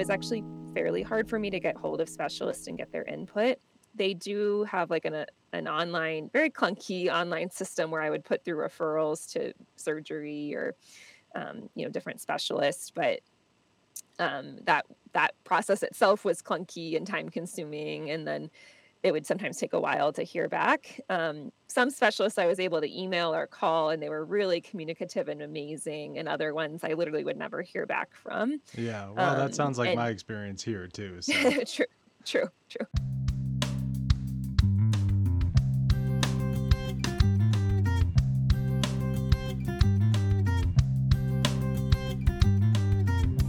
was actually fairly hard for me to get hold of specialists and get their input. They do have like an online, very clunky online system where I would put through referrals to surgery or, different specialists. But that process itself was clunky and time consuming. And then it would sometimes take a while to hear back. Some specialists I was able to email or call, and they were really communicative and amazing. And other ones I literally would never hear back from. Yeah. Well, that sounds like my experience here too. So. True.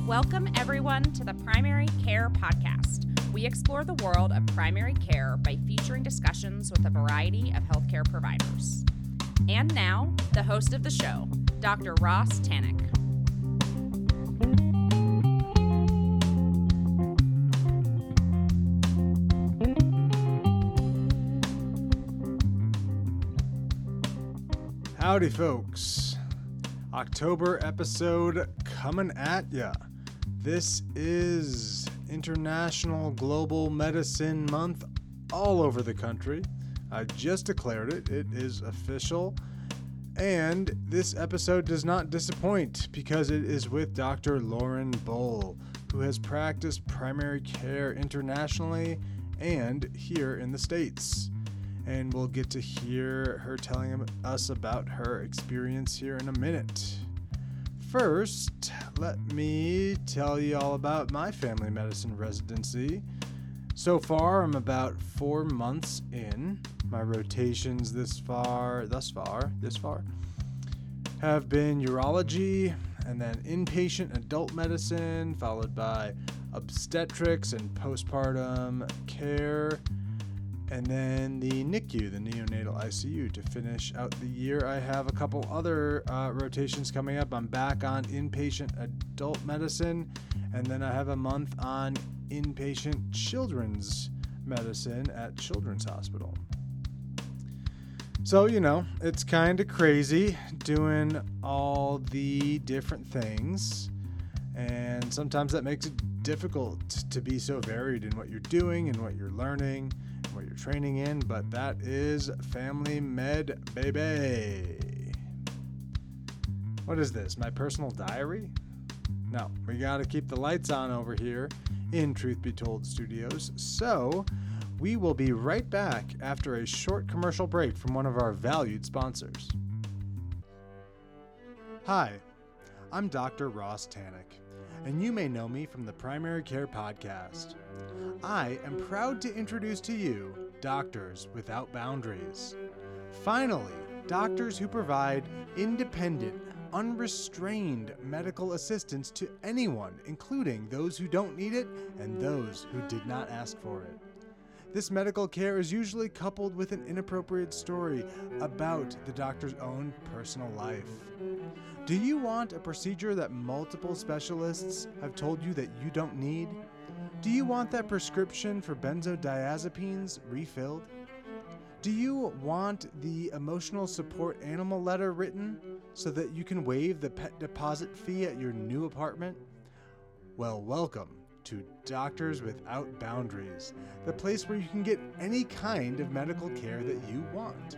Welcome everyone to the Primary Care Podcast. We explore the world of primary care by featuring discussions with a variety of healthcare providers. And now, the host of the show, Dr. Ross Tannock. Howdy folks. October episode coming at ya. This is International Global Medicine Month all over the country. I just declared it. It is official. And this episode does not disappoint because it is with Dr. Lauren Bull, who has practiced primary care internationally and here in the States. And we'll get to hear her telling us about her experience here in a minute. First, let me tell you all about my family medicine residency. So far, I'm about 4 months in. My rotations thus far, have been urology and then inpatient adult medicine, followed by obstetrics and postpartum care, and then the NICU, the neonatal ICU, to finish out the year. I have a couple other rotations coming up. I'm back on inpatient adult medicine, and then I have a month on inpatient children's medicine at Children's Hospital. So, it's kind of crazy doing all the different things, and sometimes that makes it difficult to be so varied in what you're doing and what you're learning, what you're training in, but that is family med, baby. What is this, my personal diary? No, we gotta keep the lights on over here in Truth Be Told Studios, so we will be right back after a short commercial break from one of our valued sponsors. Hi, I'm Dr. Ross Tannock, and you may know me from the Primary Care Podcast. I am proud to introduce to you Doctors Without Boundaries. Finally, doctors who provide independent, unrestrained medical assistance to anyone, including those who don't need it and those who did not ask for it. This medical care is usually coupled with an inappropriate story about the doctor's own personal life. Do you want a procedure that multiple specialists have told you that you don't need? Do you want that prescription for benzodiazepines refilled? Do you want the emotional support animal letter written so that you can waive the pet deposit fee at your new apartment? Well, welcome to Doctors Without Boundaries, the place where you can get any kind of medical care that you want.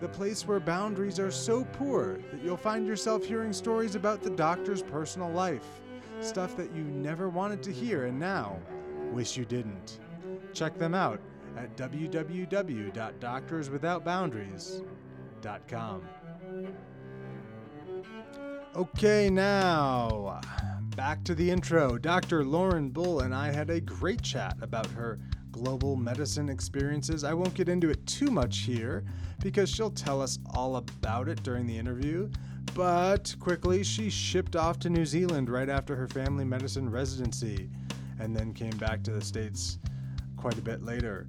The place where boundaries are so poor that you'll find yourself hearing stories about the doctor's personal life, stuff that you never wanted to hear and now wish you didn't. Check them out at www.doctorswithoutboundaries.com. Okay, now back to the intro. Dr. Lauren Bull and I had a great chat about her global medicine experiences. I won't get into it too much here because she'll tell us all about it during the interview, but quickly she shipped off to New Zealand right after her family medicine residency and then came back to the States quite a bit later.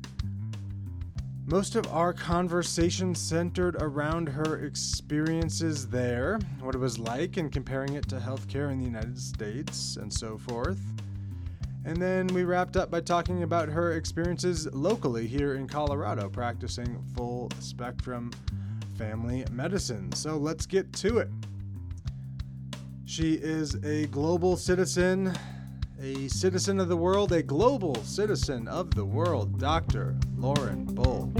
Most of our conversation centered around her experiences there, what it was like, and comparing it to healthcare in the United States and so forth. And then we wrapped up by talking about her experiences locally here in Colorado, practicing full spectrum family medicine. So let's get to it. She is a global citizen, a citizen of the world, a global citizen of the world, Dr. Lauren Bull.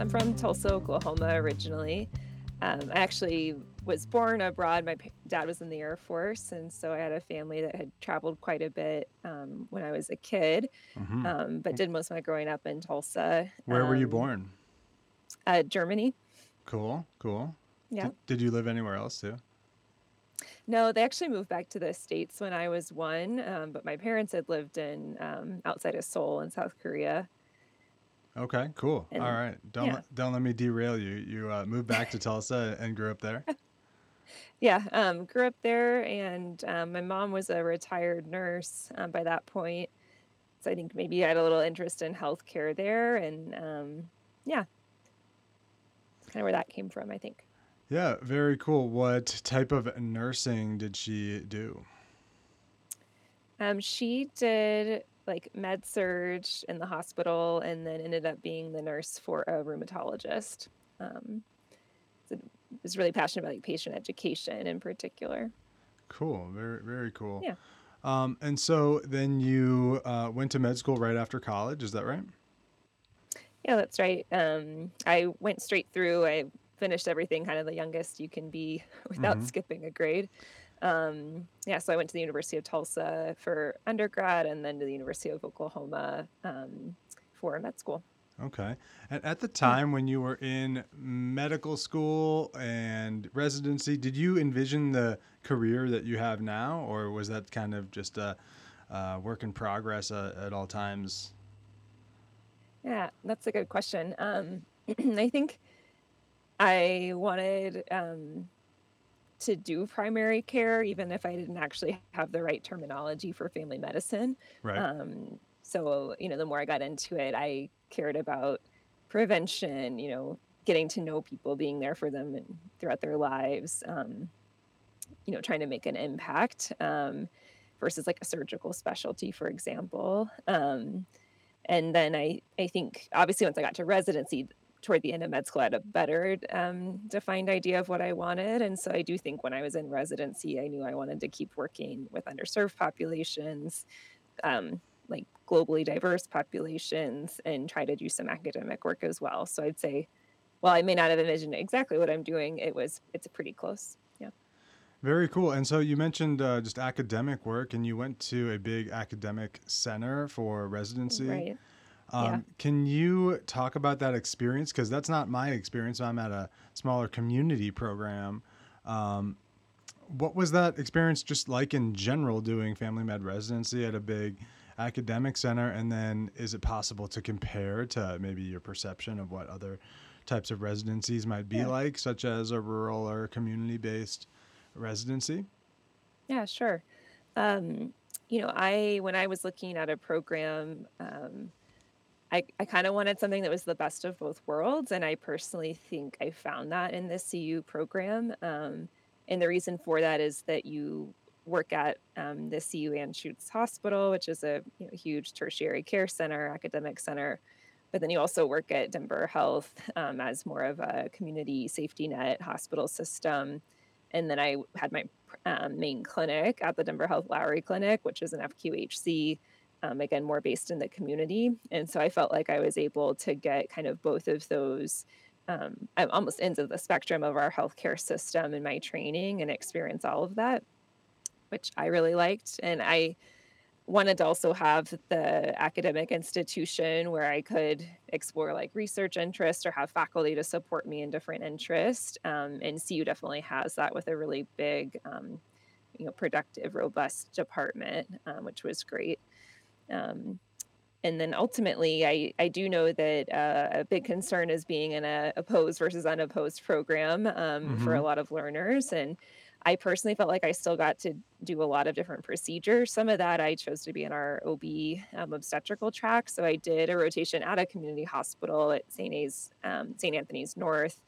I'm from Tulsa, Oklahoma originally. I actually was born abroad. My dad was in the Air Force, and so I had a family that had traveled quite a bit when I was a kid, but did most of my growing up in Tulsa. Where were you born? Germany. Cool. Yeah. Did you live anywhere else too? No, they actually moved back to the States when I was one, but my parents had lived in outside of Seoul in South Korea. Okay, cool. And, all right. Don't let me derail you. You moved back to Tulsa and grew up there? Yeah, grew up there, and my mom was a retired nurse by that point. So I think maybe I had a little interest in healthcare there, and that's kind of where that came from, I think. Yeah, very cool. What type of nursing did she do? She did like med surg in the hospital, and then ended up being the nurse for a rheumatologist. So was really passionate about like patient education in particular. Cool. Very, very cool. Yeah. And so then you went to med school right after college. Is that right? Yeah, that's right. I went straight through. I finished everything kind of the youngest you can be without skipping a grade. So I went to the University of Tulsa for undergrad, and then to the University of Oklahoma for med school. Okay. And at the time when you were in medical school and residency, did you envision the career that you have now, or was that kind of just a work in progress at all times? Yeah, that's a good question. I think I wanted to do primary care, even if I didn't actually have the right terminology for family medicine. Right. So, the more I got into it, I cared about prevention, getting to know people, being there for them and throughout their lives, trying to make an impact versus like a surgical specialty, for example. And then I think, obviously, once I got to residency, toward the end of med school, I had a better defined idea of what I wanted. And so I do think when I was in residency, I knew I wanted to keep working with underserved populations, like globally diverse populations, and try to do some academic work as well. So I'd say, while I may not have envisioned exactly what I'm doing, it's pretty close. Yeah. Very cool. And so you mentioned just academic work, and you went to a big academic center for residency. Right. Can you talk about that experience? Because that's not my experience. I'm at a smaller community program. What was that experience just like in general, doing family med residency at a big academic center? And then is it possible to compare to maybe your perception of what other types of residencies might be like, such as a rural or community-based residency? Yeah, sure. When I was looking at a program, I kind of wanted something that was the best of both worlds, and I personally think I found that in the CU program. And the reason for that is that you work at the CU Anschutz Hospital, which is a huge tertiary care center, academic center, but then you also work at Denver Health as more of a community safety net hospital system. And then I had my main clinic at the Denver Health Lowry Clinic, which is an FQHC. Again, more based in the community. And so I felt like I was able to get kind of both of those almost ends of the spectrum of our healthcare system in my training and experience all of that, which I really liked. And I wanted to also have the academic institution where I could explore like research interests or have faculty to support me in different interests. And CU definitely has that with a really big, productive, robust department, which was great. And then ultimately, I do know that a big concern is being in a opposed versus unopposed program for a lot of learners. And I personally felt like I still got to do a lot of different procedures. Some of that I chose to be in our OB obstetrical track. So I did a rotation at a community hospital at St. Anthony's North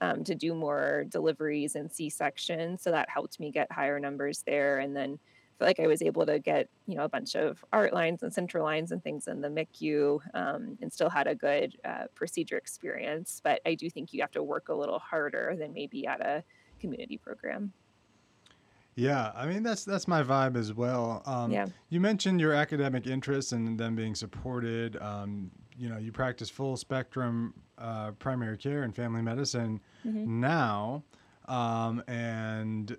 to do more deliveries and C-sections. So that helped me get higher numbers there. And then feel like I was able to get, you know, a bunch of art lines and central lines and things in the MICU, and still had a good procedure experience. But I do think you have to work a little harder than maybe at a community program. Yeah, I mean, that's my vibe as well. You mentioned your academic interests and them being supported. You know, you practice full spectrum primary care and family medicine now, and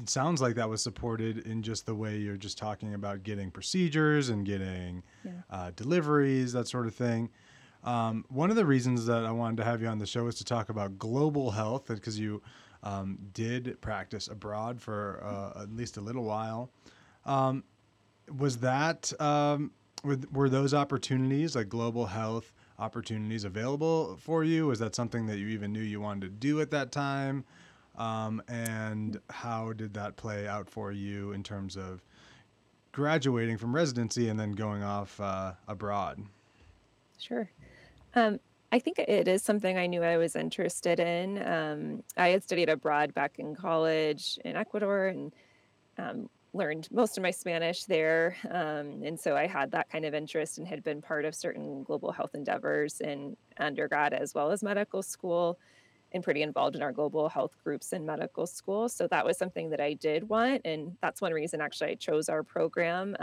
it sounds like that was supported in just the way you're just talking about getting procedures and getting deliveries, that sort of thing. One of the reasons that I wanted to have you on the show is to talk about global health, because you did practice abroad for at least a little while. Was that were those opportunities, like global health opportunities, available for you? Was that something that you even knew you wanted to do at that time? And how did that play out for you in terms of graduating from residency and then going off abroad? Sure. I think it is something I knew I was interested in. I had studied abroad back in college in Ecuador and learned most of my Spanish there. And so I had that kind of interest and had been part of certain global health endeavors in undergrad as well as medical school, and pretty involved in our global health groups in medical school. So that was something that I did want. And that's one reason actually I chose our program,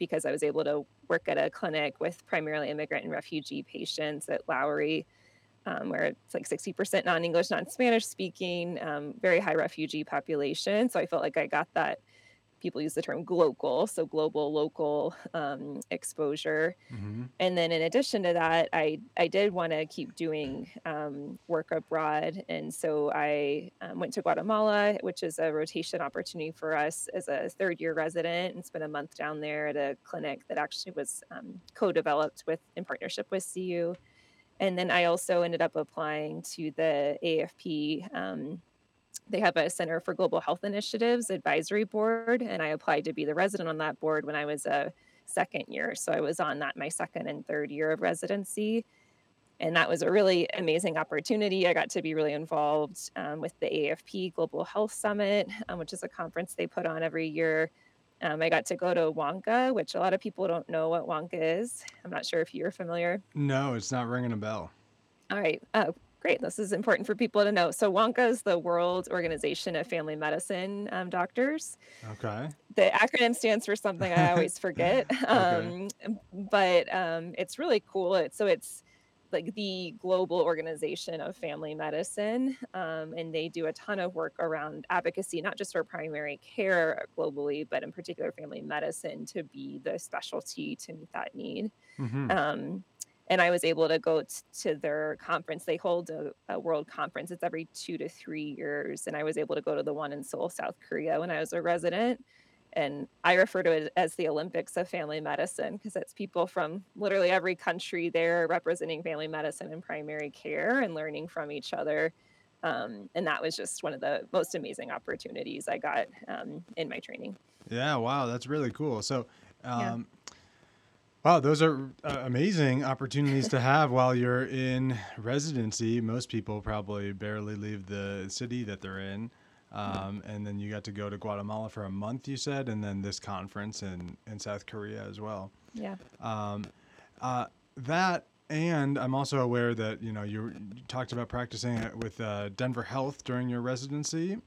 because I was able to work at a clinic with primarily immigrant and refugee patients at Lowry, where it's like 60% non-English, non-Spanish speaking, very high refugee population. So I felt like I got that, people use the term global, so global, local exposure. And then in addition to that, I did want to keep doing work abroad. And so I went to Guatemala, which is a rotation opportunity for us as a third-year resident, and spent a month down there at a clinic that actually was co-developed with, in partnership with CU. And then I also ended up applying to the AFP. They have a Center for Global Health Initiatives advisory board, and I applied to be the resident on that board when I was a second year. So I was on that my second and third year of residency, and that was a really amazing opportunity. I got to be really involved with the AFP Global Health Summit, which is a conference they put on every year. I got to go to WONCA, which a lot of people don't know what WONCA is. I'm not sure if you're familiar. No, it's not ringing a bell. All right. Great. This is important for people to know. So WONCA is the World Organization of Family Medicine Doctors. Okay. The acronym stands for something I always forget, but it's really cool. It's like the global organization of family medicine, and they do a ton of work around advocacy, not just for primary care globally, but in particular family medicine to be the specialty to meet that need. And I was able to go to their conference. They hold a world conference. It's every 2 to 3 years. And I was able to go to the one in Seoul, South Korea when I was a resident. And I refer to it as the Olympics of family medicine, because it's people from literally every country there representing family medicine and primary care and learning from each other. And that was just one of the most amazing opportunities I got in my training. Yeah, wow, that's really cool. So, wow, those are amazing opportunities to have while you're in residency. Most people probably barely leave the city that they're in. And then you got to go to Guatemala for a month, you said, and then this conference in South Korea as well. Yeah. That, and I'm also aware that, you know, you talked about practicing with Denver Health during your residency.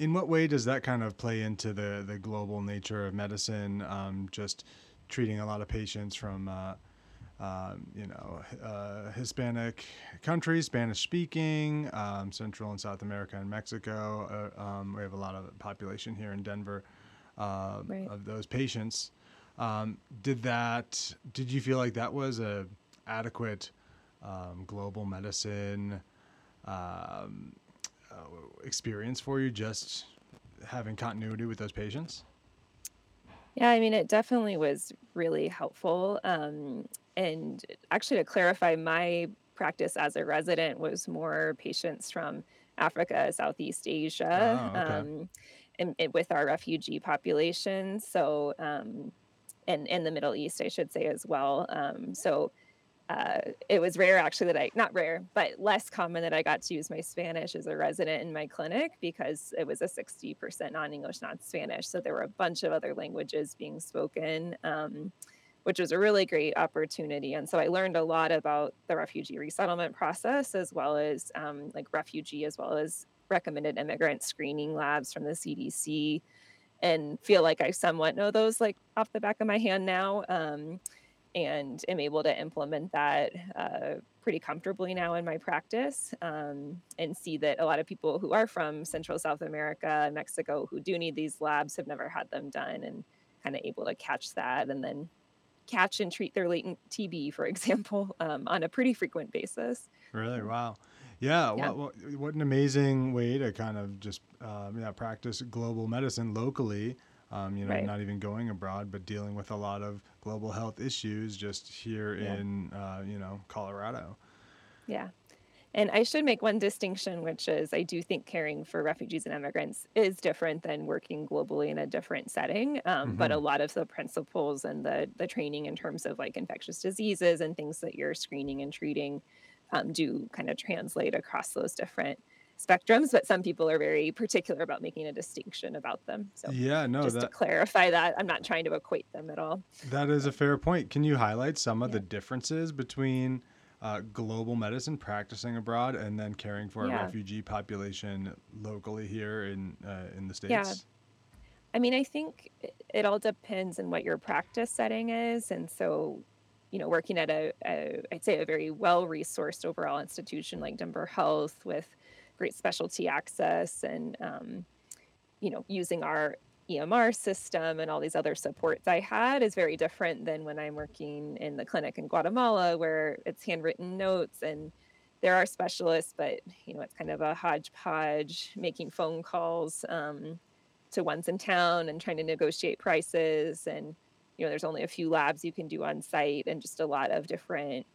In what way does that kind of play into the global nature of medicine, just treating a lot of patients from, Hispanic countries, Spanish-speaking, Central and South America and Mexico? We have a lot of population here in Denver of those patients. Did you feel like that was a adequate global medicine experience for you, just having continuity with those patients? Yeah, I mean, it definitely was really helpful. And actually, to clarify, my practice as a resident was more patients from Africa, Southeast Asia, and with our refugee population. So, and the Middle East, I should say as well. So it was rare actually that I, not rare, but less common that I got to use my Spanish as a resident in my clinic because it was a 60% non-English, non-Spanish. So there were a bunch of other languages being spoken, which was a really great opportunity. And so I learned a lot about the refugee resettlement process, as well as like refugee, as well as recommended immigrant screening labs from the CDC, and feel like I somewhat know those like off the back of my hand now. And am able to implement that pretty comfortably now in my practice, and see that a lot of people who are from Central South America and Mexico who do need these labs have never had them done, and kind of able to catch that and then catch and treat their latent TB, for example, on a pretty frequent basis. Really? Wow. Yeah. Yeah. What an amazing way to kind of just practice global medicine locally. Right. Not even going abroad, but dealing with a lot of global health issues just here in, Colorado. Yeah. And I should make one distinction, which is I do think caring for refugees and immigrants is different than working globally in a different setting. But a lot of the principles and the training in terms of like infectious diseases and things that you're screening and treating do kind of translate across those different spectrums, but some people are very particular about making a distinction about them. So to clarify that, I'm not trying to equate them at all. That is a fair point. Can you highlight some of the differences between global medicine practicing abroad and then caring for a refugee population locally here in the States? Yeah. I mean, I think it all depends on what your practice setting is. And so, working at a very well-resourced overall institution like Denver Health with great specialty access and, using our EMR system and all these other supports I had is very different than when I'm working in the clinic in Guatemala, where it's handwritten notes and there are specialists, but, it's kind of a hodgepodge, making phone calls to ones in town and trying to negotiate prices. And, there's only a few labs you can do on site and just a lot of different,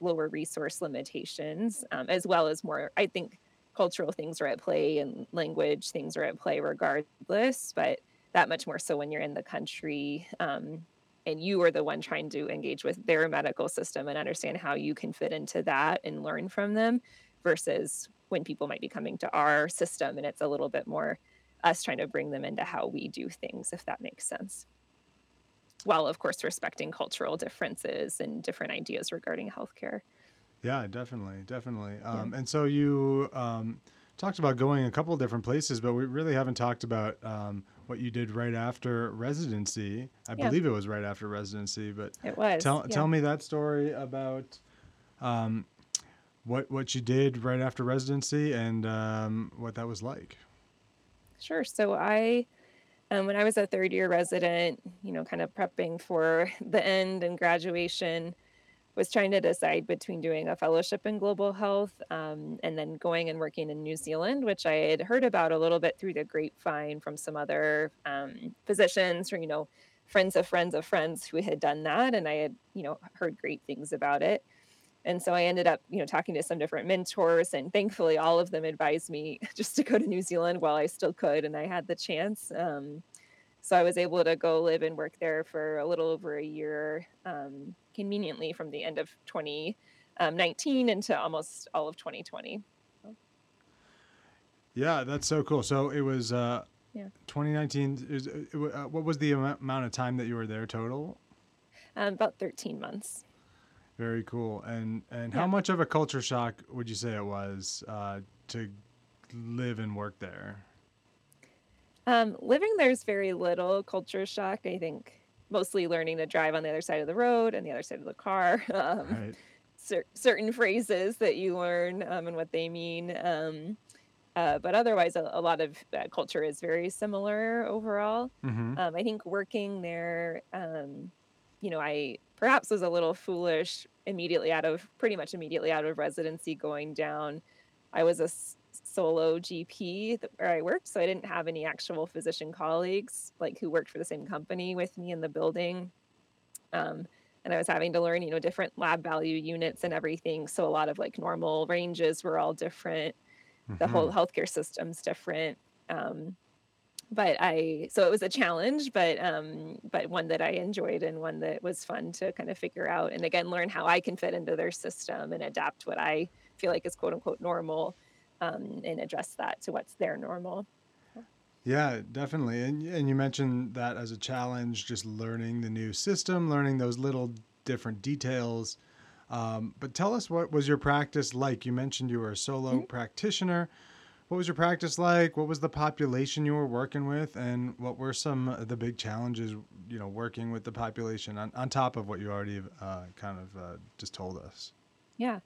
lower resource limitations, as well as more, I think, cultural things are at play and language things are at play regardless, but that much more so when you're in the country and you are the one trying to engage with their medical system and understand how you can fit into that and learn from them versus when people might be coming to our system and it's a little bit more us trying to bring them into how we do things, if that makes sense. While, of course, respecting cultural differences and different ideas regarding healthcare. Yeah, definitely. And so you talked about going a couple of different places, but we really haven't talked about what you did right after residency. I believe it was right after residency, but it was. Tell me that story about what you did right after residency and what that was like. Sure. So when I was a third-year resident, kind of prepping for the end and graduation, was trying to decide between doing a fellowship in global health and then going and working in New Zealand, which I had heard about a little bit through the grapevine from some other physicians or, friends of friends of friends who had done that. And I had, heard great things about it. And so I ended up, talking to some different mentors, and thankfully all of them advised me just to go to New Zealand while I still could. And I had the chance. So I was able to go live and work there for a little over a year, conveniently from the end of 2019 into almost all of 2020. Yeah, that's so cool. So it was 2019. What was the amount of time that you were there total? About 13 months. Very cool. And how much of a culture shock would you say it was to live and work there? Living there's very little culture shock. I think mostly learning to drive on the other side of the road and the other side of the car. Right. Certain phrases that you learn and what they mean. But otherwise, a lot of culture is very similar overall. Mm-hmm. I think working there, I perhaps was a little foolish pretty much immediately out of residency going down. I was a solo GP where I worked, so I didn't have any actual physician colleagues like who worked for the same company with me in the building. And I was having to learn, different lab value units and everything. So a lot of like normal ranges were all different. Mm-hmm. The whole healthcare system's different. But so it was a challenge, but one that I enjoyed and one that was fun to kind of figure out and again, learn how I can fit into their system and adapt what I feel like is quote unquote normal, and address that to what's their normal. Yeah, definitely. And you mentioned that as a challenge, just learning the new system, learning those little different details. But tell us, what was your practice like? You mentioned you were a solo mm-hmm. practitioner. What was your practice like? What was the population you were working with? And what were some of the big challenges, you know, working with the population on top of what you already just told us? Yeah.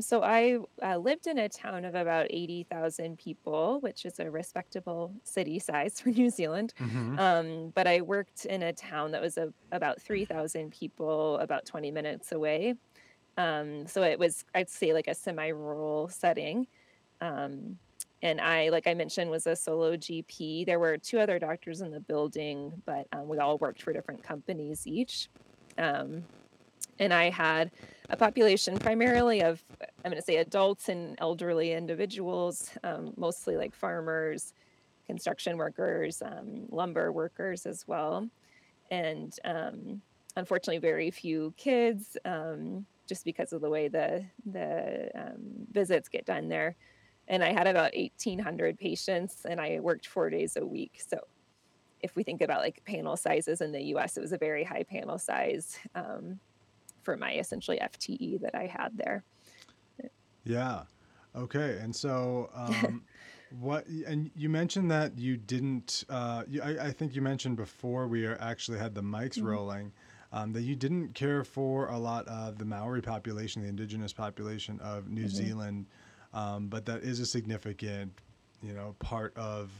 So I lived in a town of about 80,000 people, which is a respectable city size for New Zealand. Mm-hmm. But I worked in a town that was about 3,000 people, about 20 minutes away. So it was, I'd say, like a semi-rural setting. And I, like I mentioned, was a solo GP. There were two other doctors in the building, but we all worked for different companies each. And I had a population primarily of, I'm going to say, adults and elderly individuals, mostly like farmers, construction workers, lumber workers as well. And unfortunately, very few kids, just because of the way the visits get done there. And I had about 1,800 patients, and I worked 4 days a week. So if we think about like panel sizes in the U.S., it was a very high panel size for my essentially FTE that I had there. Yeah. Okay. And so and you mentioned that you didn't, I think you mentioned before we actually had the mics mm-hmm. rolling, that you didn't care for a lot of the Maori population, the indigenous population of New mm-hmm. Zealand. But that is a significant, part of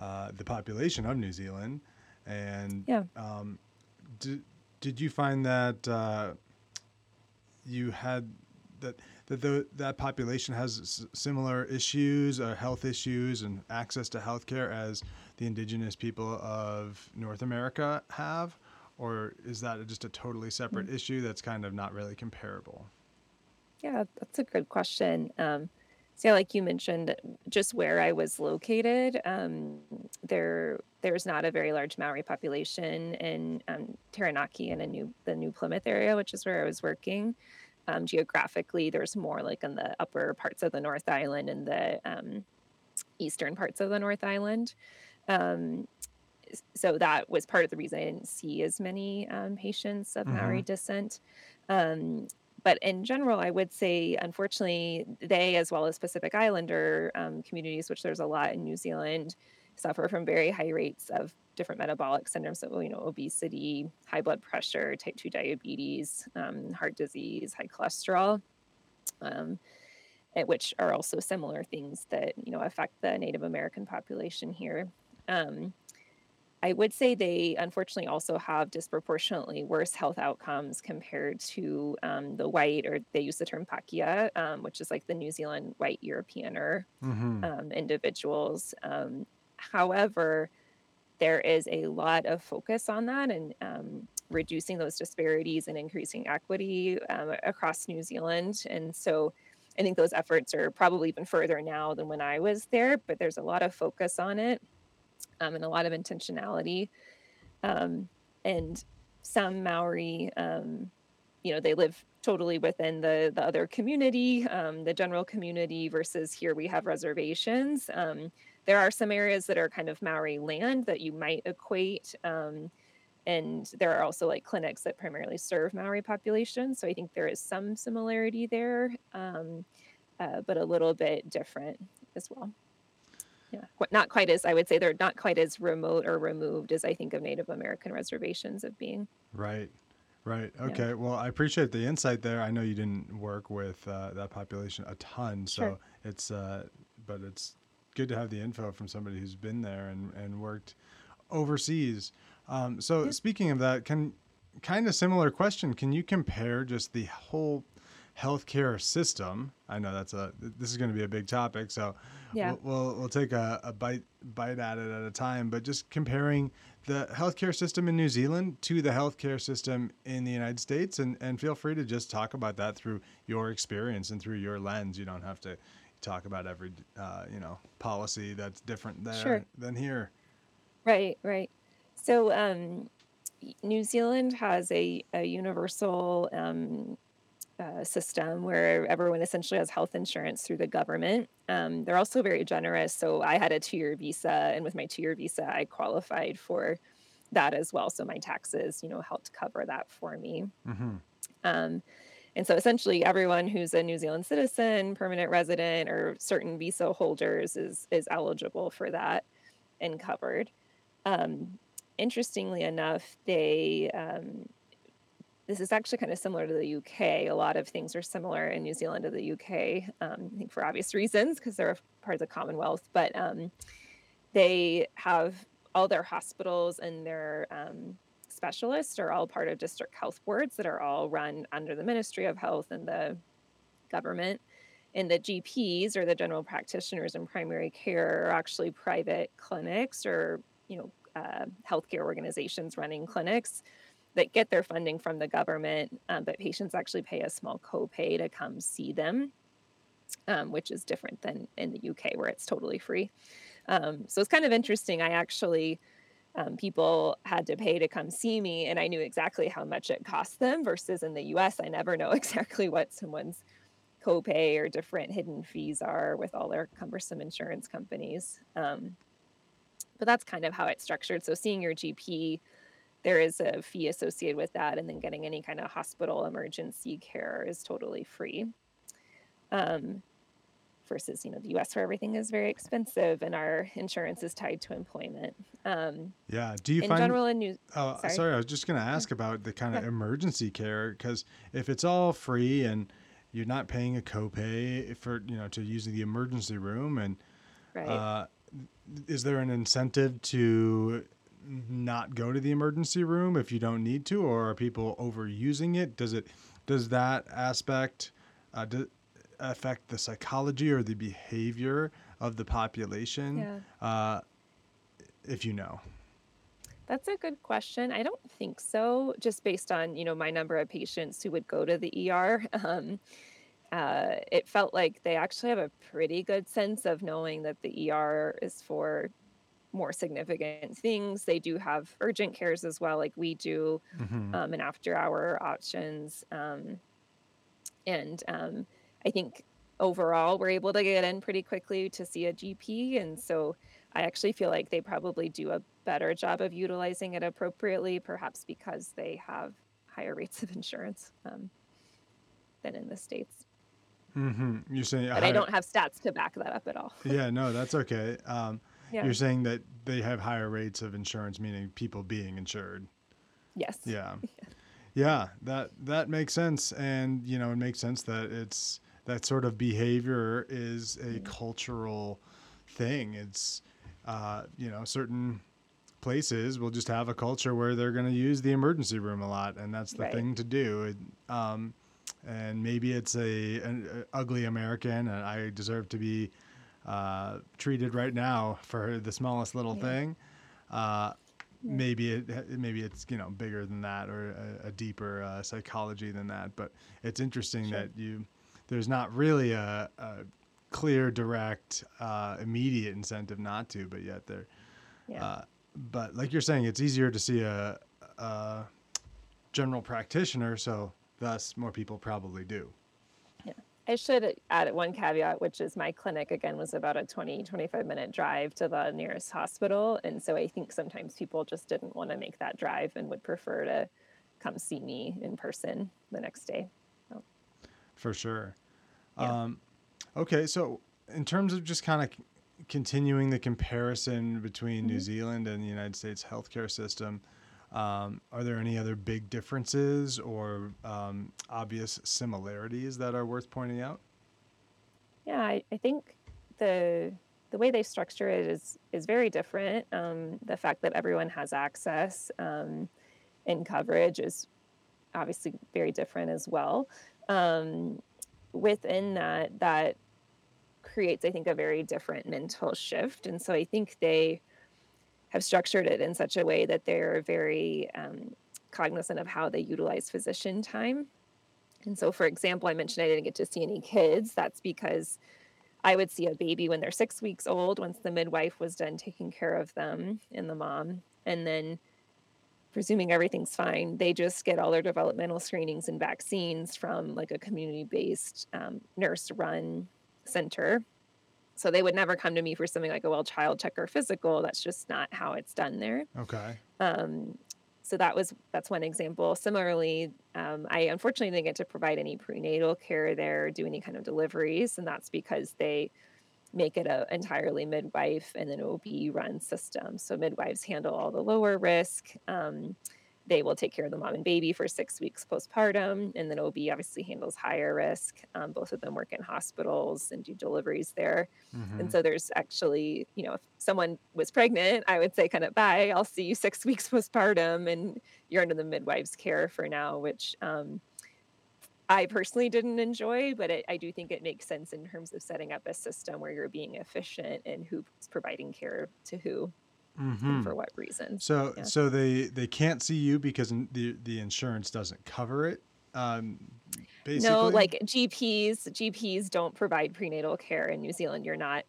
the population of New Zealand. And yeah. Did you find that you had that population has similar issues, health issues, and access to healthcare as the indigenous people of North America have, or is that just a totally separate mm-hmm. issue that's kind of not really comparable? Yeah, that's a good question. So like you mentioned, just where I was located, there's not a very large Maori population in Taranaki and the New Plymouth area, which is where I was working. Geographically, there's more like in the upper parts of the North Island and the eastern parts of the North Island. So that was part of the reason I didn't see as many patients of mm-hmm. Maori descent. But in general, I would say, unfortunately, they, as well as Pacific Islander communities, which there's a lot in New Zealand, suffer from very high rates of different metabolic syndromes, so, obesity, high blood pressure, type 2 diabetes, heart disease, high cholesterol, which are also similar things that, affect the Native American population here. I would say they unfortunately also have disproportionately worse health outcomes compared to the white, or they use the term Pākehā, which is like the New Zealand white Europeaner mm-hmm. Individuals. However, there is a lot of focus on that and reducing those disparities and increasing equity across New Zealand. And so I think those efforts are probably even further now than when I was there, but there's a lot of focus on it. And a lot of intentionality. And some Maori, they live totally within the other community, the general community, versus here we have reservations. There are some areas that are kind of Maori land that you might equate. And there are also like clinics that primarily serve Maori populations. So I think there is some similarity there, but a little bit different as well. Yeah, not quite as, I would say they're not quite as remote or removed as I think of Native American reservations of being. Right. Okay. Yeah. Well, I appreciate the insight there. I know you didn't work with that population a ton, so sure. It's, but it's good to have the info from somebody who's been there and worked overseas. So yeah. Speaking of that, kind of similar question, can you compare just the whole healthcare system? I know this is going to be a big topic, so yeah. we'll take a bite at it at a time. But just comparing the healthcare system in New Zealand to the healthcare system in the United States, and feel free to just talk about that through your experience and through your lens. You don't have to talk about every policy that's different there sure. than here. Right. So New Zealand has a universal system where everyone essentially has health insurance through the government. They're also very generous. So I had a 2-year visa, and with my 2-year visa, I qualified for that as well. So my taxes, helped cover that for me. Mm-hmm. And so essentially everyone who's a New Zealand citizen, permanent resident, or certain visa holders is eligible for that and covered. Interestingly enough, this is actually kind of similar to the UK. A lot of things are similar in New Zealand to the UK, I think for obvious reasons, because they're part of the Commonwealth, but they have all their hospitals and their specialists are all part of district health boards that are all run under the Ministry of Health and the government. And the GPs, or the general practitioners in primary care, are actually private clinics or, healthcare organizations running clinics that get their funding from the government, but patients actually pay a small copay to come see them, which is different than in the UK where it's totally free. So it's kind of interesting. I actually, people had to pay to come see me, and I knew exactly how much it cost them, versus in the US, I never know exactly what someone's copay or different hidden fees are with all their cumbersome insurance companies. But that's kind of how it's structured. So seeing your GP, there is a fee associated with that, and then getting any kind of hospital emergency care is totally free. Versus, the U.S. where everything is very expensive and our insurance is tied to employment. Yeah. Do you find general in New? Sorry, I was just going to ask about the kind of emergency care, because if it's all free and you're not paying a copay for, to use the emergency room, and is there an incentive to not go to the emergency room if you don't need to, or are people overusing it? Does that aspect affect the psychology or the behavior of the population? Yeah. If you know. That's a good question. I don't think so, just based on, my number of patients who would go to the ER. It felt like they actually have a pretty good sense of knowing that the ER is for more significant things. They do have urgent cares as well, like we do, and after-hour options. I think overall we're able to get in pretty quickly to see a GP. And so I actually feel like they probably do a better job of utilizing it appropriately, perhaps because they have higher rates of insurance than in the States. Mm-hmm. You're saying, but I don't have stats to back that up at all. Yeah, no, that's okay. Yeah. You're saying that they have higher rates of insurance, meaning people being insured. Yes. Yeah. Yeah. That makes sense. And, it makes sense that it's that sort of behavior is a cultural thing. It's, certain places will just have a culture where they're going to use the emergency room a lot. And that's the thing to do. And maybe it's an ugly American, and I deserve to be treated right now for the smallest little thing. Maybe it's bigger than that, or a deeper psychology than that. But it's interesting that there's not really a clear, direct, immediate incentive not to, but yet there. Yeah. But like you're saying, it's easier to see a general practitioner, so thus more people probably do. I should add one caveat, which is my clinic, again, was about a 20-25 minute drive to the nearest hospital. And so I think sometimes people just didn't want to make that drive and would prefer to come see me in person the next day. So. For sure. Yeah. Okay. So in terms of just kind of continuing the comparison between New Zealand and the United States healthcare system, are there any other big differences or obvious similarities that are worth pointing out? Yeah, I think the way they structure it is very different. The fact that everyone has access and coverage is obviously very different as well. Within that creates, I think, a very different mental shift. And so I think they have structured it in such a way that they're very cognizant of how they utilize physician time. And so, for example, I mentioned I didn't get to see any kids. That's because I would see a baby when they're 6 weeks old, once the midwife was done taking care of them and the mom. And then, presuming everything's fine, they just get all their developmental screenings and vaccines from like a community-based nurse-run center. So they would never come to me for something like a well-child check or physical. That's just not how it's done there. Okay. So that's one example. Similarly, I unfortunately didn't get to provide any prenatal care there, or do any kind of deliveries, and that's because they make it an entirely midwife and an OB-run system. So midwives handle all the lower risk. They will take care of the mom and baby for 6 weeks postpartum, and then OB obviously handles higher risk. Both of them work in hospitals and do deliveries there. Mm-hmm. And so there's actually, if someone was pregnant, I would say kind of, bye, I'll see you 6 weeks postpartum, and you're under the midwife's care for now, which I personally didn't enjoy, but I do think it makes sense in terms of setting up a system where you're being efficient and who's providing care to who. Mm-hmm. For what reason? So, yeah. So they can't see you because the insurance doesn't cover it. Basically, no, like GPs don't provide prenatal care in New Zealand. You're not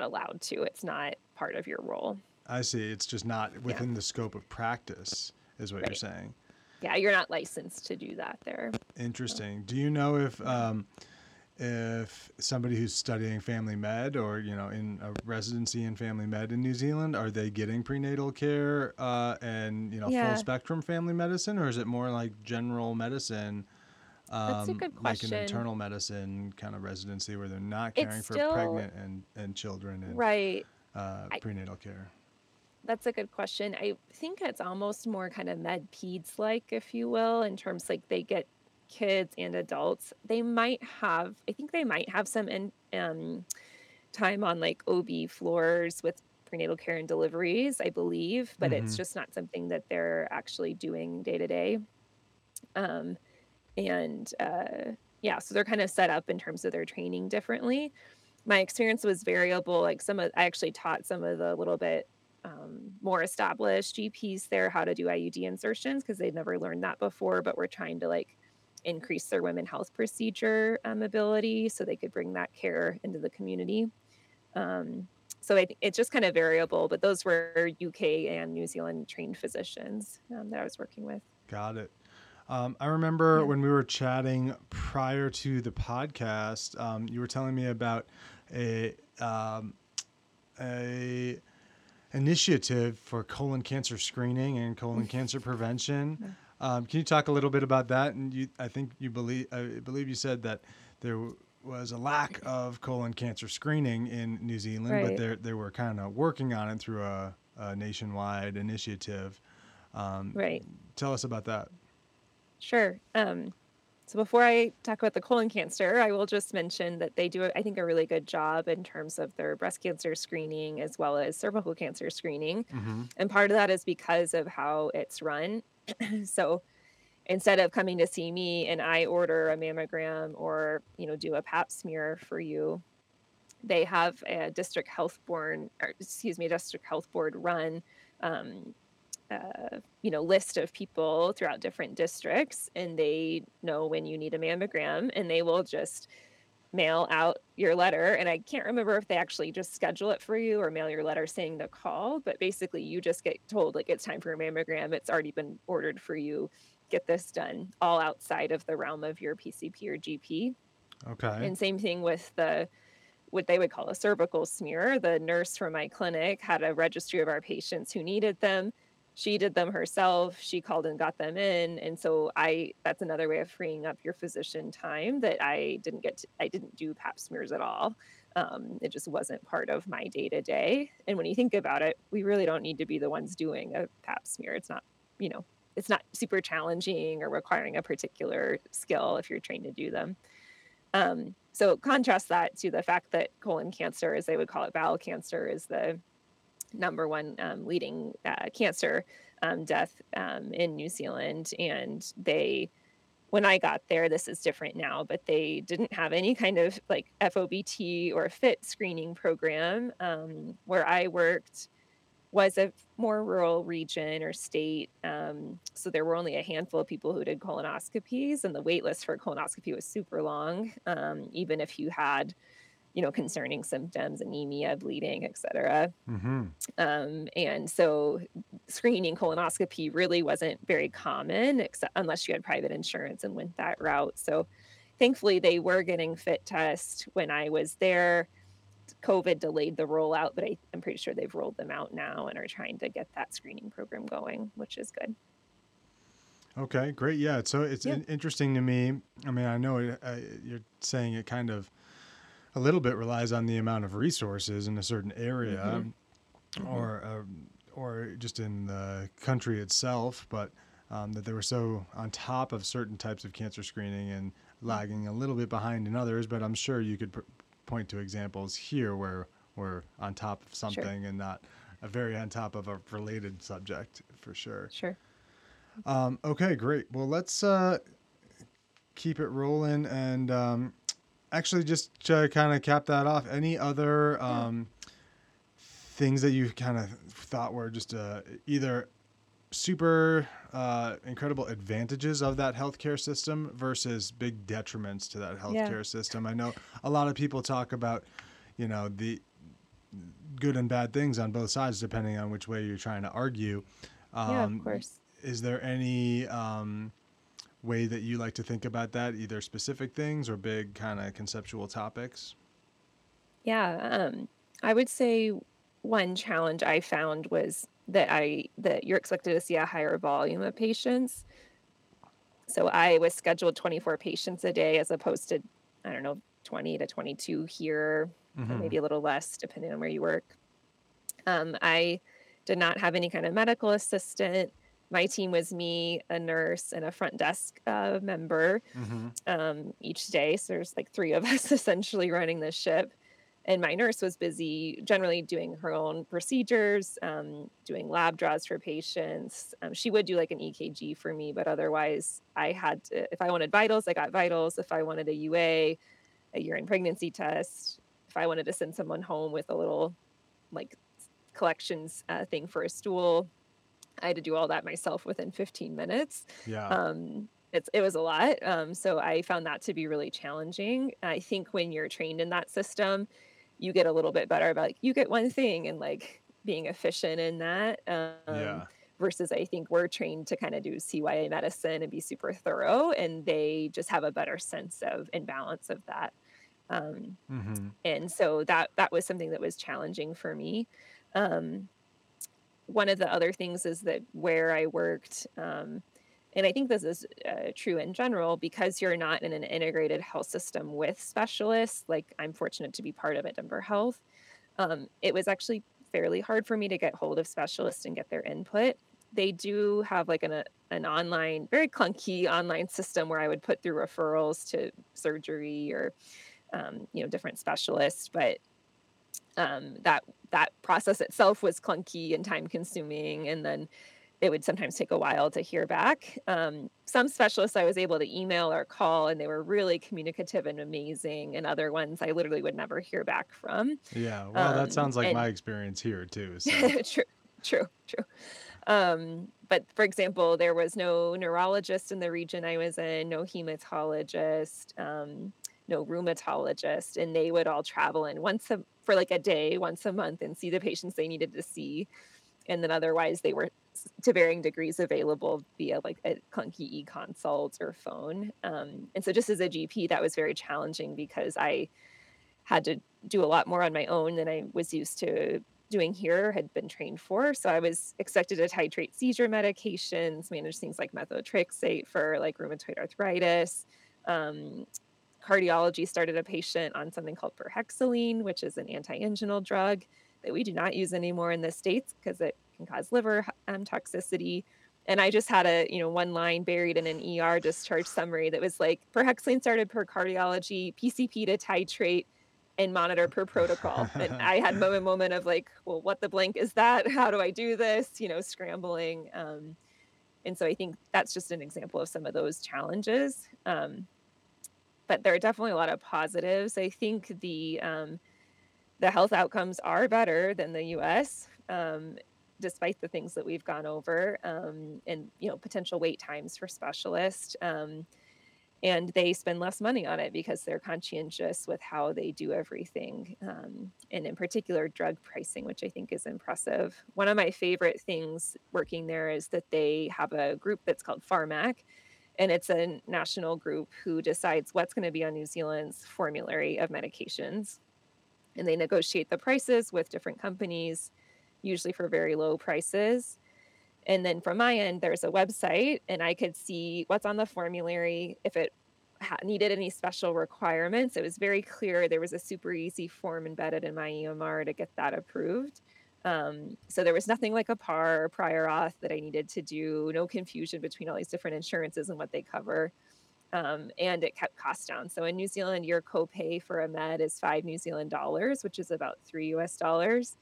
allowed to. It's not part of your role. I see. It's just not within the scope of practice, is what you're saying. Yeah, you're not licensed to do that there. Interesting. So. Do you know if somebody who's studying family med or, in a residency in family med in New Zealand, are they getting prenatal care and, full spectrum family medicine, or is it more like general medicine? That's a good question. Like an internal medicine kind of residency where they're not caring for pregnant and children and prenatal care? That's a good question. I think it's almost more kind of med peds like, if you will, in terms like they get kids and adults. They might have, I think they might have some time on like OB floors with prenatal care and deliveries, I believe, but mm-hmm. It's just not something that they're actually doing day to day. So they're kind of set up in terms of their training differently. My experience was variable. Like I actually taught some of the little bit more established GPs there how to do IUD insertions because they'd never learned that before, but we're trying to like increase their women's health procedure ability so they could bring that care into the community. It's just kind of variable, but those were UK and New Zealand trained physicians that I was working with. Got it. I remember when we were chatting prior to the podcast, you were telling me about a initiative for colon cancer screening and colon cancer prevention. Can you talk a little bit about that? And I believe you said that there was a lack of colon cancer screening in New Zealand, but they were kind of working on it through a nationwide initiative. Tell us about that. Sure. So before I talk about the colon cancer, I will just mention that they do, I think, a really good job in terms of their breast cancer screening as well as cervical cancer screening. Mm-hmm. And part of that is because of how it's run. So instead of coming to see me and I order a mammogram or, do a pap smear for you, they have a district health board run, list of people throughout different districts, and they know when you need a mammogram, and they will just mail out your letter. And I can't remember if they actually just schedule it for you or mail your letter saying to call, but basically you just get told like, it's time for a mammogram. It's already been ordered for you. Get this done, all outside of the realm of your PCP or GP. Okay. And same thing with what they would call a cervical smear. The nurse from my clinic had a registry of our patients who needed them. She did them herself. She called and got them in. And so that's another way of freeing up your physician time that I didn't do pap smears at all. It just wasn't part of my day to day. And when you think about it, we really don't need to be the ones doing a pap smear. It's not, it's not super challenging or requiring a particular skill if you're trained to do them. So contrast that to the fact that colon cancer, as they would call it, bowel cancer, is the number one leading cancer death in New Zealand. And when I got there, this is different now, but they didn't have any kind of like FOBT or FIT screening program. Where I worked was a more rural region or state. So there were only a handful of people who did colonoscopies, and the wait list for a colonoscopy was super long. Even if you had you know, concerning symptoms, anemia, bleeding, et cetera. Mm-hmm. And so screening colonoscopy really wasn't very common except unless you had private insurance and went that route. So thankfully they were getting fit tests when I was there. COVID delayed the rollout, but I'm pretty sure they've rolled them out now and are trying to get that screening program going, which is good. Okay, great. Yeah. So it's interesting to me. I mean, I know you're saying it kind of a little bit relies on the amount of resources in a certain area mm-hmm. Or just in the country itself, but that they were so on top of certain types of cancer screening and lagging a little bit behind in others, but I'm sure you could point to examples here where we're on top of something sure. and not a very on top of a related subject for sure. Sure. Okay, great. Well, let's keep it rolling and actually just to kind of cap that off. Any other things that you kind of thought were just either super incredible advantages of that healthcare system versus big detriments to that healthcare system? I know a lot of people talk about, you know, the good and bad things on both sides, depending on which way you're trying to argue. Yeah, of course. Is there any way that you like to think about that, either specific things or big kind of conceptual topics? Yeah, I would say one challenge I found was that you're expected to see a higher volume of patients. So I was scheduled 24 patients a day as opposed to, 20 to 22 here, mm-hmm. or maybe a little less depending on where you work. I did not have any kind of medical assistant. My team was me, a nurse, and a front desk member mm-hmm. Each day. So there's like three of us essentially running this ship. And my nurse was busy generally doing her own procedures, doing lab draws for patients. She would do like an EKG for me, but otherwise I had to, if I wanted vitals, I got vitals. If I wanted a UA, a urine pregnancy test, if I wanted to send someone home with a little like collections thing for a stool, I had to do all that myself within 15 minutes. Yeah. It was a lot. So I found that to be really challenging. I think when you're trained in that system, you get a little bit better about like, you get one thing and like being efficient in that. Versus I think we're trained to kind of do CYA medicine and be super thorough, and they just have a better sense of and balance of that. Mm-hmm. And so that was something that was challenging for me. One of the other things is that where I worked, and I think this is true in general, because you're not in an integrated health system with specialists, like I'm fortunate to be part of at Denver Health, it was actually fairly hard for me to get hold of specialists and get their input. They do have like an online, very clunky online system where I would put through referrals to surgery or, different specialists, but that process itself was clunky and time consuming. And then it would sometimes take a while to hear back. Some specialists I was able to email or call, and they were really communicative and amazing. And other ones I literally would never hear back from. Yeah. Well, that sounds like my experience here too. So. True. But for example, there was no neurologist in the region I was in, no hematologist, no rheumatologist, and they would all travel in for like a day, once a month, and see the patients they needed to see. And then otherwise they were to varying degrees available via like a clunky e-consult or phone. And so just as a GP, that was very challenging because I had to do a lot more on my own than I was used to doing here, had been trained for. So I was expected to titrate seizure medications, manage things like methotrexate for like rheumatoid arthritis, cardiology started a patient on something called perhexylene, which is an anti-anginal drug that we do not use anymore in the States because it can cause liver toxicity. And I just had one line buried in an ER discharge summary that was like, perhexylene started per cardiology, PCP to titrate and monitor per protocol. And I had a moment of like, well, what the blank is that? How do I do this? Scrambling. And so I think that's just an example of some of those challenges. But there are definitely a lot of positives. I think the health outcomes are better than the U.S., despite the things that we've gone over, and potential wait times for specialists. And they spend less money on it because they're conscientious with how they do everything. And in particular, drug pricing, which I think is impressive. One of my favorite things working there is that they have a group that's called Pharmac. And it's a national group who decides what's going to be on New Zealand's formulary of medications. And they negotiate the prices with different companies, usually for very low prices. And then from my end, there's a website, and I could see what's on the formulary, if it needed any special requirements. It was very clear. There was a super easy form embedded in my EMR to get that approved. So there was nothing like a PAR or prior auth that I needed to do, no confusion between all these different insurances and what they cover. And it kept costs down. So in New Zealand, your copay for a med is $5 New Zealand dollars, which is about $3 US dollars.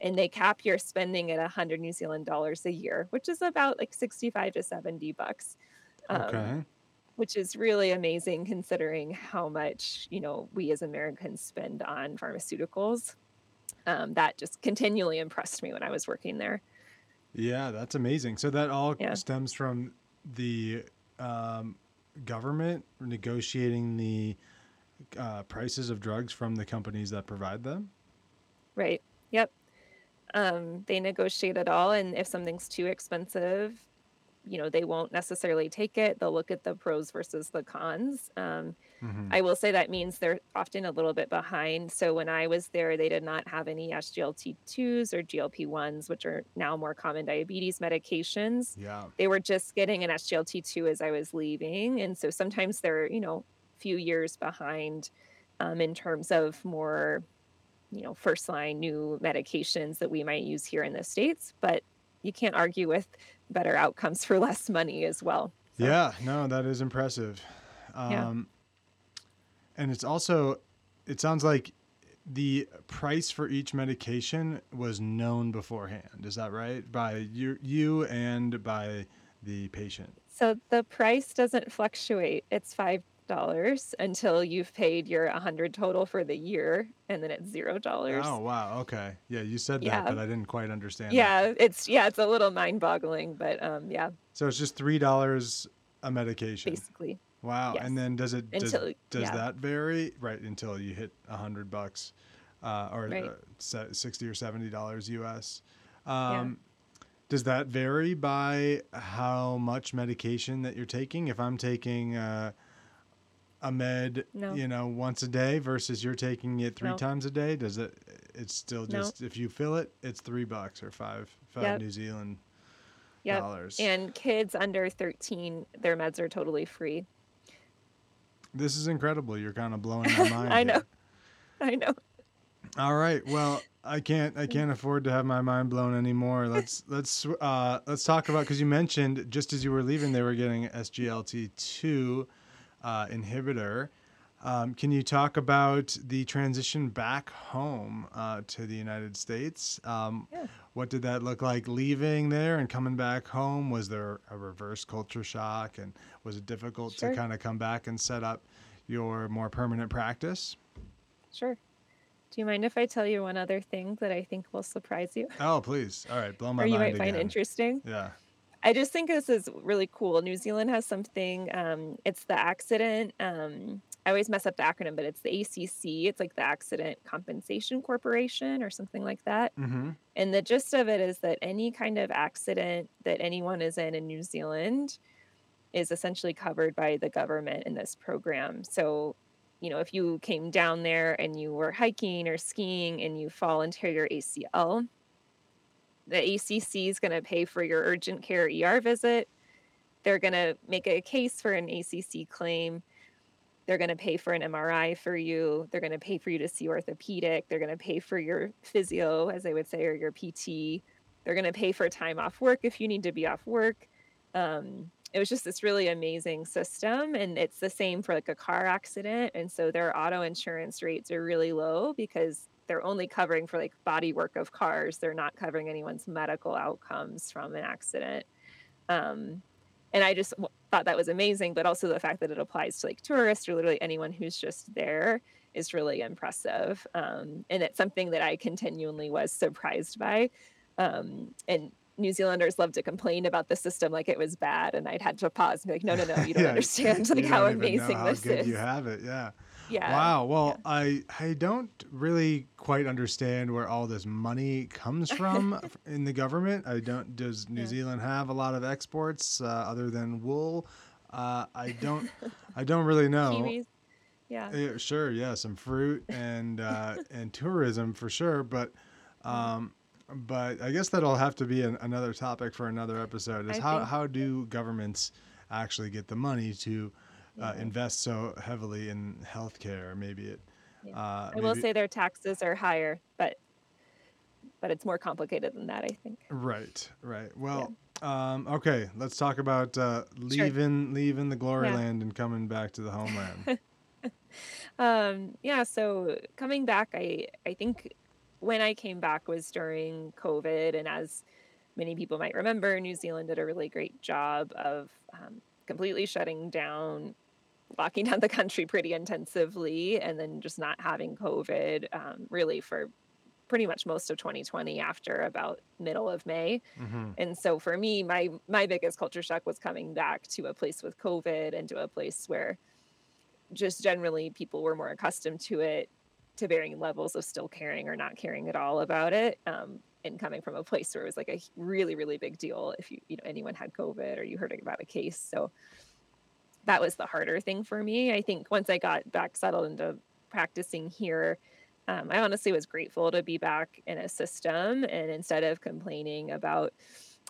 And they cap your spending at $100 New Zealand dollars a year, which is about like $65 to $70. Okay. Which is really amazing considering how much, you know, we as Americans spend on pharmaceuticals. That just continually impressed me when I was working there. Yeah, that's amazing. So that all stems from the government negotiating the prices of drugs from the companies that provide them? Right. Yep. They negotiate it all. And if something's too expensive, you know, they won't necessarily take it. They'll look at the pros versus the cons. I will say that means they're often a little bit behind. So when I was there, they did not have any SGLT2s or GLP-1s, which are now more common diabetes medications. Yeah. They were just getting an SGLT2 as I was leaving. And so sometimes they're, you know, few years behind in terms of more, you know, first line new medications that we might use here in the States. But you can't argue with better outcomes for less money as well. So. Yeah, no, that is impressive. And it's also, it sounds like the price for each medication was known beforehand. Is that right? By you and by the patient. So the price doesn't fluctuate. It's $5 until you've paid your $100 total for the year, and then it's $0. Oh, wow. Okay. Yeah, you said that, but I didn't quite understand. Yeah, it's a little mind-boggling, but yeah. So it's just $3 a medication. Basically. Wow. Yes. And then does that vary right until you hit $100 $60 or $70 US? Does that vary by how much medication that you're taking? If I'm taking a med, you know, once a day versus you're taking it three times a day, does it? It's still just if you fill it, it's $3 or five New Zealand dollars. And kids under 13, their meds are totally free. This is incredible. You're kind of blowing my mind. I know. All right. Well, I can't afford to have my mind blown anymore. Let's talk about, because you mentioned just as you were leaving, they were getting SGLT2. Inhibitor. Can you talk about the transition back home to the United States? What did that look like leaving there and coming back home? Was there a reverse culture shock, and was it difficult to kind of come back and set up your more permanent practice? Sure. Do you mind if I tell you one other thing that I think will surprise you? Oh, please. All right. Blow my mind again. Or you might find interesting. Yeah. I just think this is really cool. New Zealand has something, it's the accident. I always mess up the acronym, but it's the ACC. It's like the Accident Compensation Corporation or something like that. Mm-hmm. And the gist of it is that any kind of accident that anyone is in New Zealand is essentially covered by the government in this program. So, you know, if you came down there and you were hiking or skiing and you fall and tear your ACL, the ACC is going to pay for your urgent care ER visit. They're going to make a case for an ACC claim. They're going to pay for an MRI for you. They're going to pay for you to see orthopedic. They're going to pay for your physio, as they would say, or your PT. They're going to pay for time off work if you need to be off work. It was just this really amazing system. And it's the same for like a car accident. And so their auto insurance rates are really low because they're only covering for like body work of cars. They're not covering anyone's medical outcomes from an accident. And I just thought that was amazing, but also the fact that it applies to like tourists or literally anyone who's just there is really impressive. And it's something that I continually was surprised by. And New Zealanders love to complain about the system like it was bad, and I'd had to pause and be like, no, you don't understand like how amazing how this good is. You have it, yeah. Yeah. Wow. Well, yeah. I don't really quite understand where all this money comes from in the government. I don't. Does New Zealand have a lot of exports other than wool? I don't really know. Kiwis. Yeah. Sure. Yeah. Some fruit and tourism for sure. But I guess that'll have to be another topic for another episode. Is how do governments actually get the money to invest so heavily in healthcare? I will say their taxes are higher, but it's more complicated than that, I think. Right. Well. Yeah. Okay, let's talk about leaving the glory land and coming back to the homeland. So coming back, I think when I came back was during COVID, and as many people might remember, New Zealand did a really great job of completely shutting down, locking down the country pretty intensively, and then just not having COVID really for pretty much most of 2020 after about middle of May. Mm-hmm. And so for me, my biggest culture shock was coming back to a place with COVID and to a place where just generally people were more accustomed to it, to varying levels of still caring or not caring at all about it. And coming from a place where it was like a really, really big deal if anyone had COVID or you heard about a case. So that was the harder thing for me. I think once I got back settled into practicing here, I honestly was grateful to be back in a system, and instead of complaining about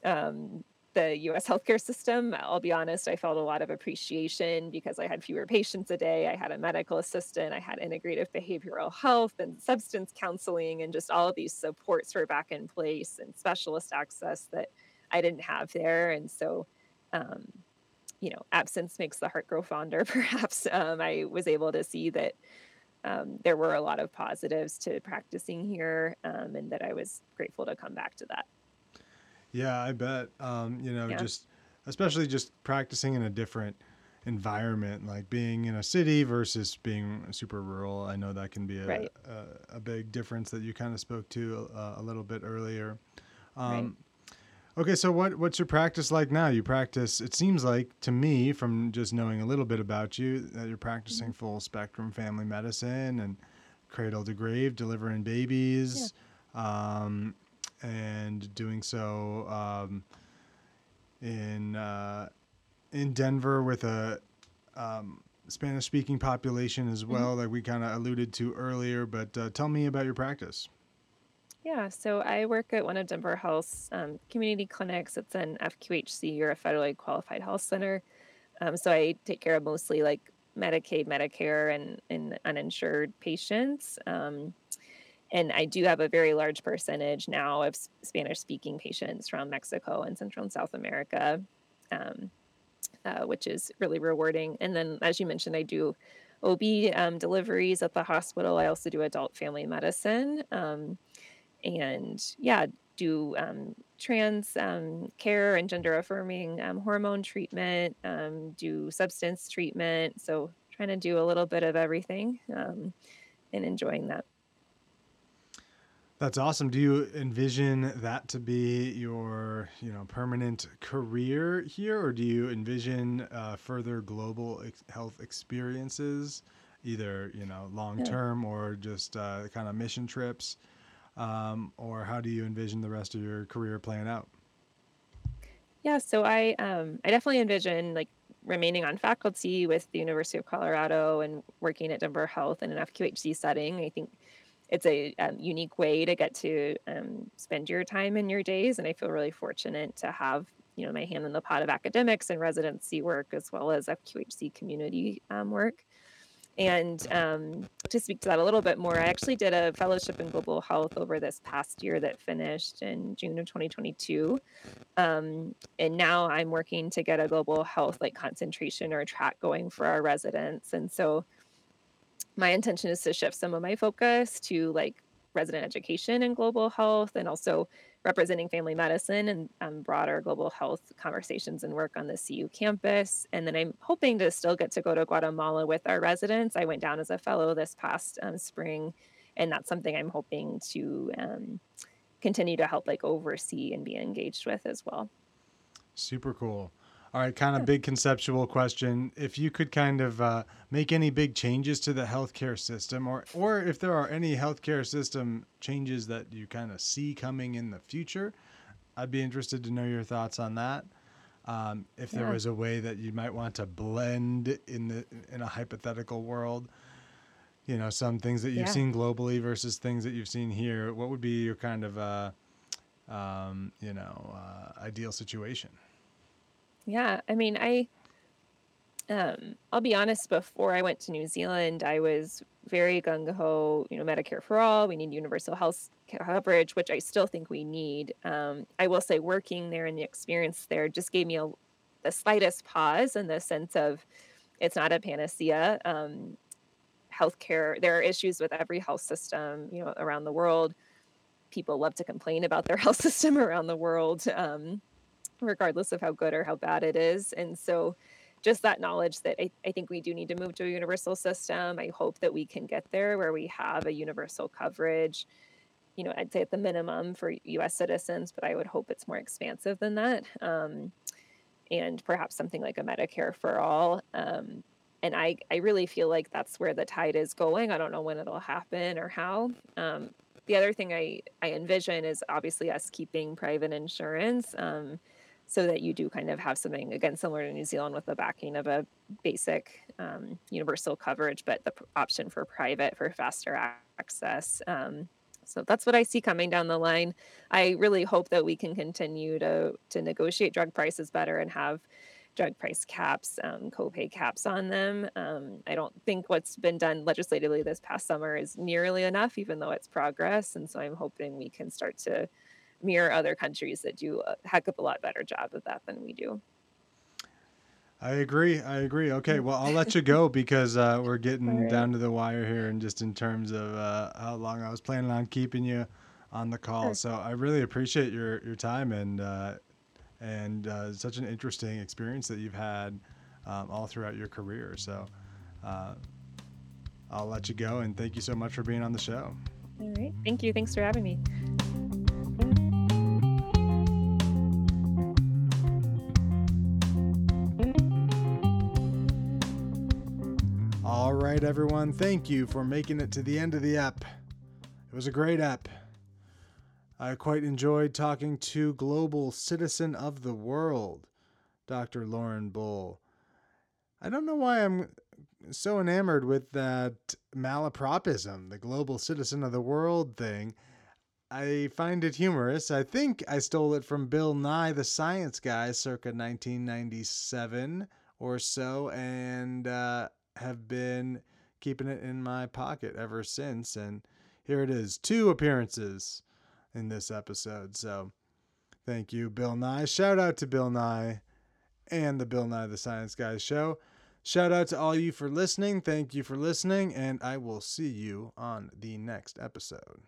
the U.S. healthcare system, I'll be honest, I felt a lot of appreciation because I had fewer patients a day. I had a medical assistant. I had integrative behavioral health and substance counseling, and just all of these supports were back in place and specialist access that I didn't have there. And so, absence makes the heart grow fonder, perhaps. I was able to see that there were a lot of positives to practicing here, and that I was grateful to come back to that. Yeah, I bet, just especially just practicing in a different environment, like being in a city versus being super rural. I know that can be a big difference that you kind of spoke to a little bit earlier. Okay, so what's your practice like now? You practice, it seems like to me, from just knowing a little bit about you, that you're practicing full spectrum family medicine and cradle to grave, delivering babies, and doing so in Denver with a Spanish speaking population as well, like we kind of alluded to earlier. But tell me about your practice. Yeah, so I work at one of Denver Health's community clinics. It's an FQHC, or a federally qualified health center. So I take care of mostly like Medicaid, Medicare, and uninsured patients. And I do have a very large percentage now of Spanish-speaking patients from Mexico and Central and South America, which is really rewarding. And then, as you mentioned, I do OB deliveries at the hospital. I also do adult family medicine. Do trans care and gender-affirming hormone treatment, do substance treatment. So trying to do a little bit of everything and enjoying that. That's awesome. Do you envision that to be your, permanent career here, or do you envision further global health experiences, either, long-term or just kind of mission trips? Or how do you envision the rest of your career playing out? Yeah, so I definitely envision like remaining on faculty with the University of Colorado and working at Denver Health in an FQHC setting. I think it's a unique way to get to spend your time in your days, and I feel really fortunate to have my hand in the pot of academics and residency work as well as FQHC community work. And to speak to that a little bit more, I actually did a fellowship in global health over this past year that finished in June of 2022. And now I'm working to get a global health like concentration or track going for our residents. And so my intention is to shift some of my focus to like resident education and global health, and also representing family medicine and broader global health conversations and work on the CU campus. And then I'm hoping to still get to go to Guatemala with our residents. I went down as a fellow this past spring, and that's something I'm hoping to continue to help like oversee and be engaged with as well. Super cool. All right, kind of big conceptual question. If you could kind of make any big changes to the healthcare system, or if there are any healthcare system changes that you kind of see coming in the future, I'd be interested to know your thoughts on that. If there was a way that you might want to blend in a hypothetical world, you know, some things that you've seen globally versus things that you've seen here, what would be your kind of ideal situation? Yeah, I mean, I'll be honest, before I went to New Zealand, I was very gung-ho, you know, Medicare for all, we need universal health coverage, which I still think we need. I will say working there and the experience there just gave me the slightest pause in the sense of it's not a panacea. Healthcare, there are issues with every health system, you know, around the world. People love to complain about their health system around the world, regardless of how good or how bad it is. And so just that knowledge that I think we do need to move to a universal system. I hope that we can get there where we have a universal coverage, you know, I'd say at the minimum for U.S. citizens, but I would hope it's more expansive than that. And perhaps something like a Medicare for all. And I really feel like that's where the tide is going. I don't know when it'll happen or how. The other thing I envision is obviously us keeping private insurance, so that you do kind of have something, again, similar to New Zealand with the backing of a basic universal coverage, but the option for private for faster access. So that's what I see coming down the line. I really hope that we can continue to negotiate drug prices better and have drug price caps, copay caps on them. I don't think what's been done legislatively this past summer is nearly enough, even though it's progress. And so I'm hoping we can start to mirror other countries that do a heck of a lot better job of that than we do. I agree. Okay, well, I'll let you go because we're getting down to the wire here, and just in terms of how long I was planning on keeping you on the call. So I really appreciate your time and such an interesting experience that you've had all throughout your career. So I'll let you go, and thank you so much for being on the show. All right. Thank you. Thanks for having me. All right, everyone. Thank you for making it to the end of the app. It was a great app. I quite enjoyed talking to global citizen of the world, Dr. Lauren Bull. I don't know why I'm so enamored with that malapropism, the global citizen of the world thing. I find it humorous. I think I stole it from Bill Nye, the Science Guy, circa 1997 or so, and have been keeping it in my pocket ever since. And here it is, 2 appearances in this episode. So thank you, Bill Nye. Shout out to Bill Nye and the Bill Nye the Science Guy show. Shout out to all you for listening. Thank you for listening, and I will see you on the next episode.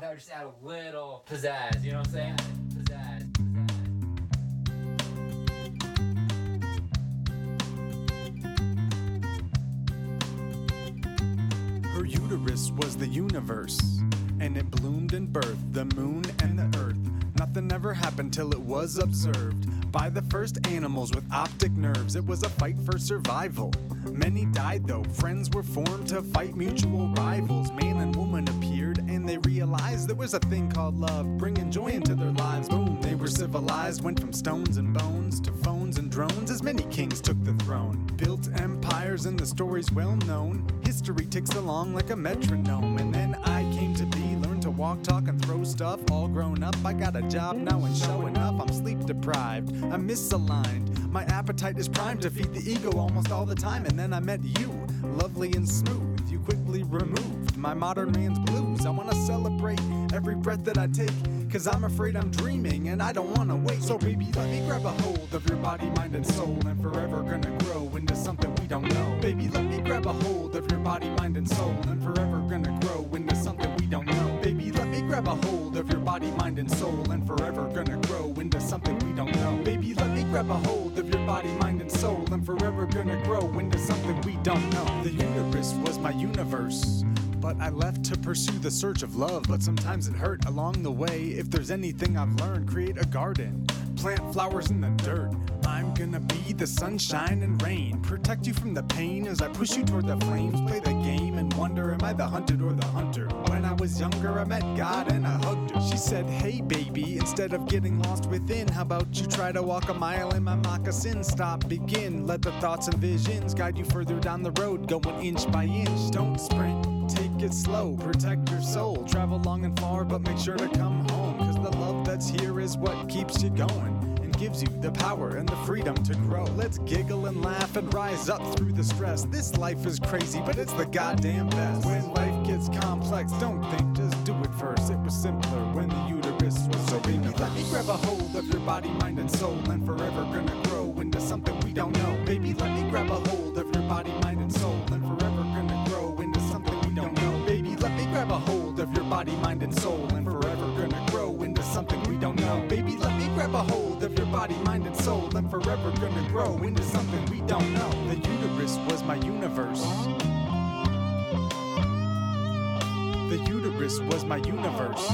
That would just add a little pizzazz, you know what I'm saying? Pizzazz. Her uterus was the universe, and it bloomed and birthed the moon and the earth. Nothing ever happened till it was observed by the first animals with optic nerves. It was a fight for survival. Many died though. Friends were formed to fight mutual rivals. Man and woman appeared, and they realized there was a thing called love, bringing joy into their lives. Boom, they were civilized. Went from stones and bones to phones and drones, as many kings took the throne. Built empires, and the story's well known. History ticks along like a metronome. And then I came to be, learned to walk, talk, and throw stuff. All grown up, I got a job now and showing up. I'm sleep deprived, I'm misaligned. My appetite is primed to feed the ego almost all the time. And then I met you, lovely and smooth. You quickly removed my modern man's blues. I wanna celebrate every breath that I take, cause I'm afraid I'm dreaming and I don't wanna wait. So baby, let me grab a hold of your body, mind, and soul, and forever gonna grow into something we don't know. Baby, let me grab a hold of your body, mind, and soul, and forever gonna grow into something we don't know. Baby, let me grab a hold of your body, mind, and soul, and forever gonna grow into something we don't know. Baby, let me grab a hold of your body, mind, and soul, and forever gonna grow into something we don't know. The universe was my universe, but I left to pursue the search of love. But sometimes it hurt along the way. If there's anything I've learned, create a garden, plant flowers in the dirt. I'm gonna be the sunshine and rain, protect you from the pain as I push you toward the flames. Play the game and wonder, am I the hunted or the hunter? When I was younger, I met God and I hugged her. She said, hey baby, instead of getting lost within, how about you try to walk a mile in my moccasin? Stop, begin, let the thoughts and visions guide you further down the road, going inch by inch. Don't sprint, take it slow, protect your soul. Travel long and far, but make sure to come home, cause the love that's here is what keeps you going, gives you the power and the freedom to grow. Let's giggle and laugh and rise up through the stress. This life is crazy, but it's the goddamn best. When life gets complex, don't think, just do it first. It was simpler when the uterus was so baby. Let me grab a hold of your body, mind, and soul, and forever gonna grow into something we don't know. Baby, let me grab a hold of your body, mind, and soul, and forever gonna grow into something we don't know. Baby, let me grab a hold of your body, mind, and soul, and forever gonna grow into something we don't know. Baby, let me grab a hold of your body, mind, and soul, and forever gonna grow into something we don't know. The uterus was my universe. The uterus was my universe.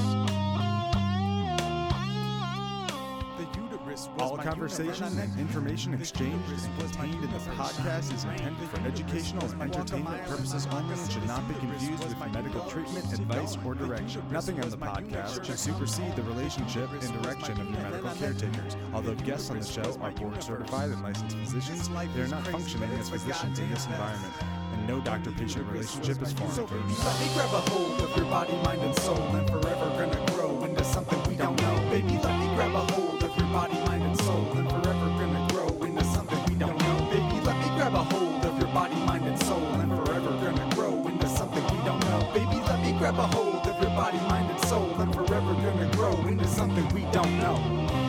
The uterus was all my conversations universe. And information exchange is contained in the podcast is intended for educational and entertainment purposes only and should not be confused with medical treatment, advice, or direction. Nothing on the podcast should supersede the relationship and direction of your medical caretakers. Although guests on the show are board certified and licensed physicians, they are not functioning as physicians in this environment, and no doctor-patient relationship is formed. Let me grab a hold of your body, mind, and soul, and forever gonna grow into something we don't know. Baby, let me grab a hold of your body, mind, and soul, and forever gonna grow into something we don't know. Baby, let me grab a hold of your body, mind, and soul, and forever gonna grow into something we don't know. Baby, let me grab a hold of your body, mind, and soul, and forever gonna grow into something we don't know.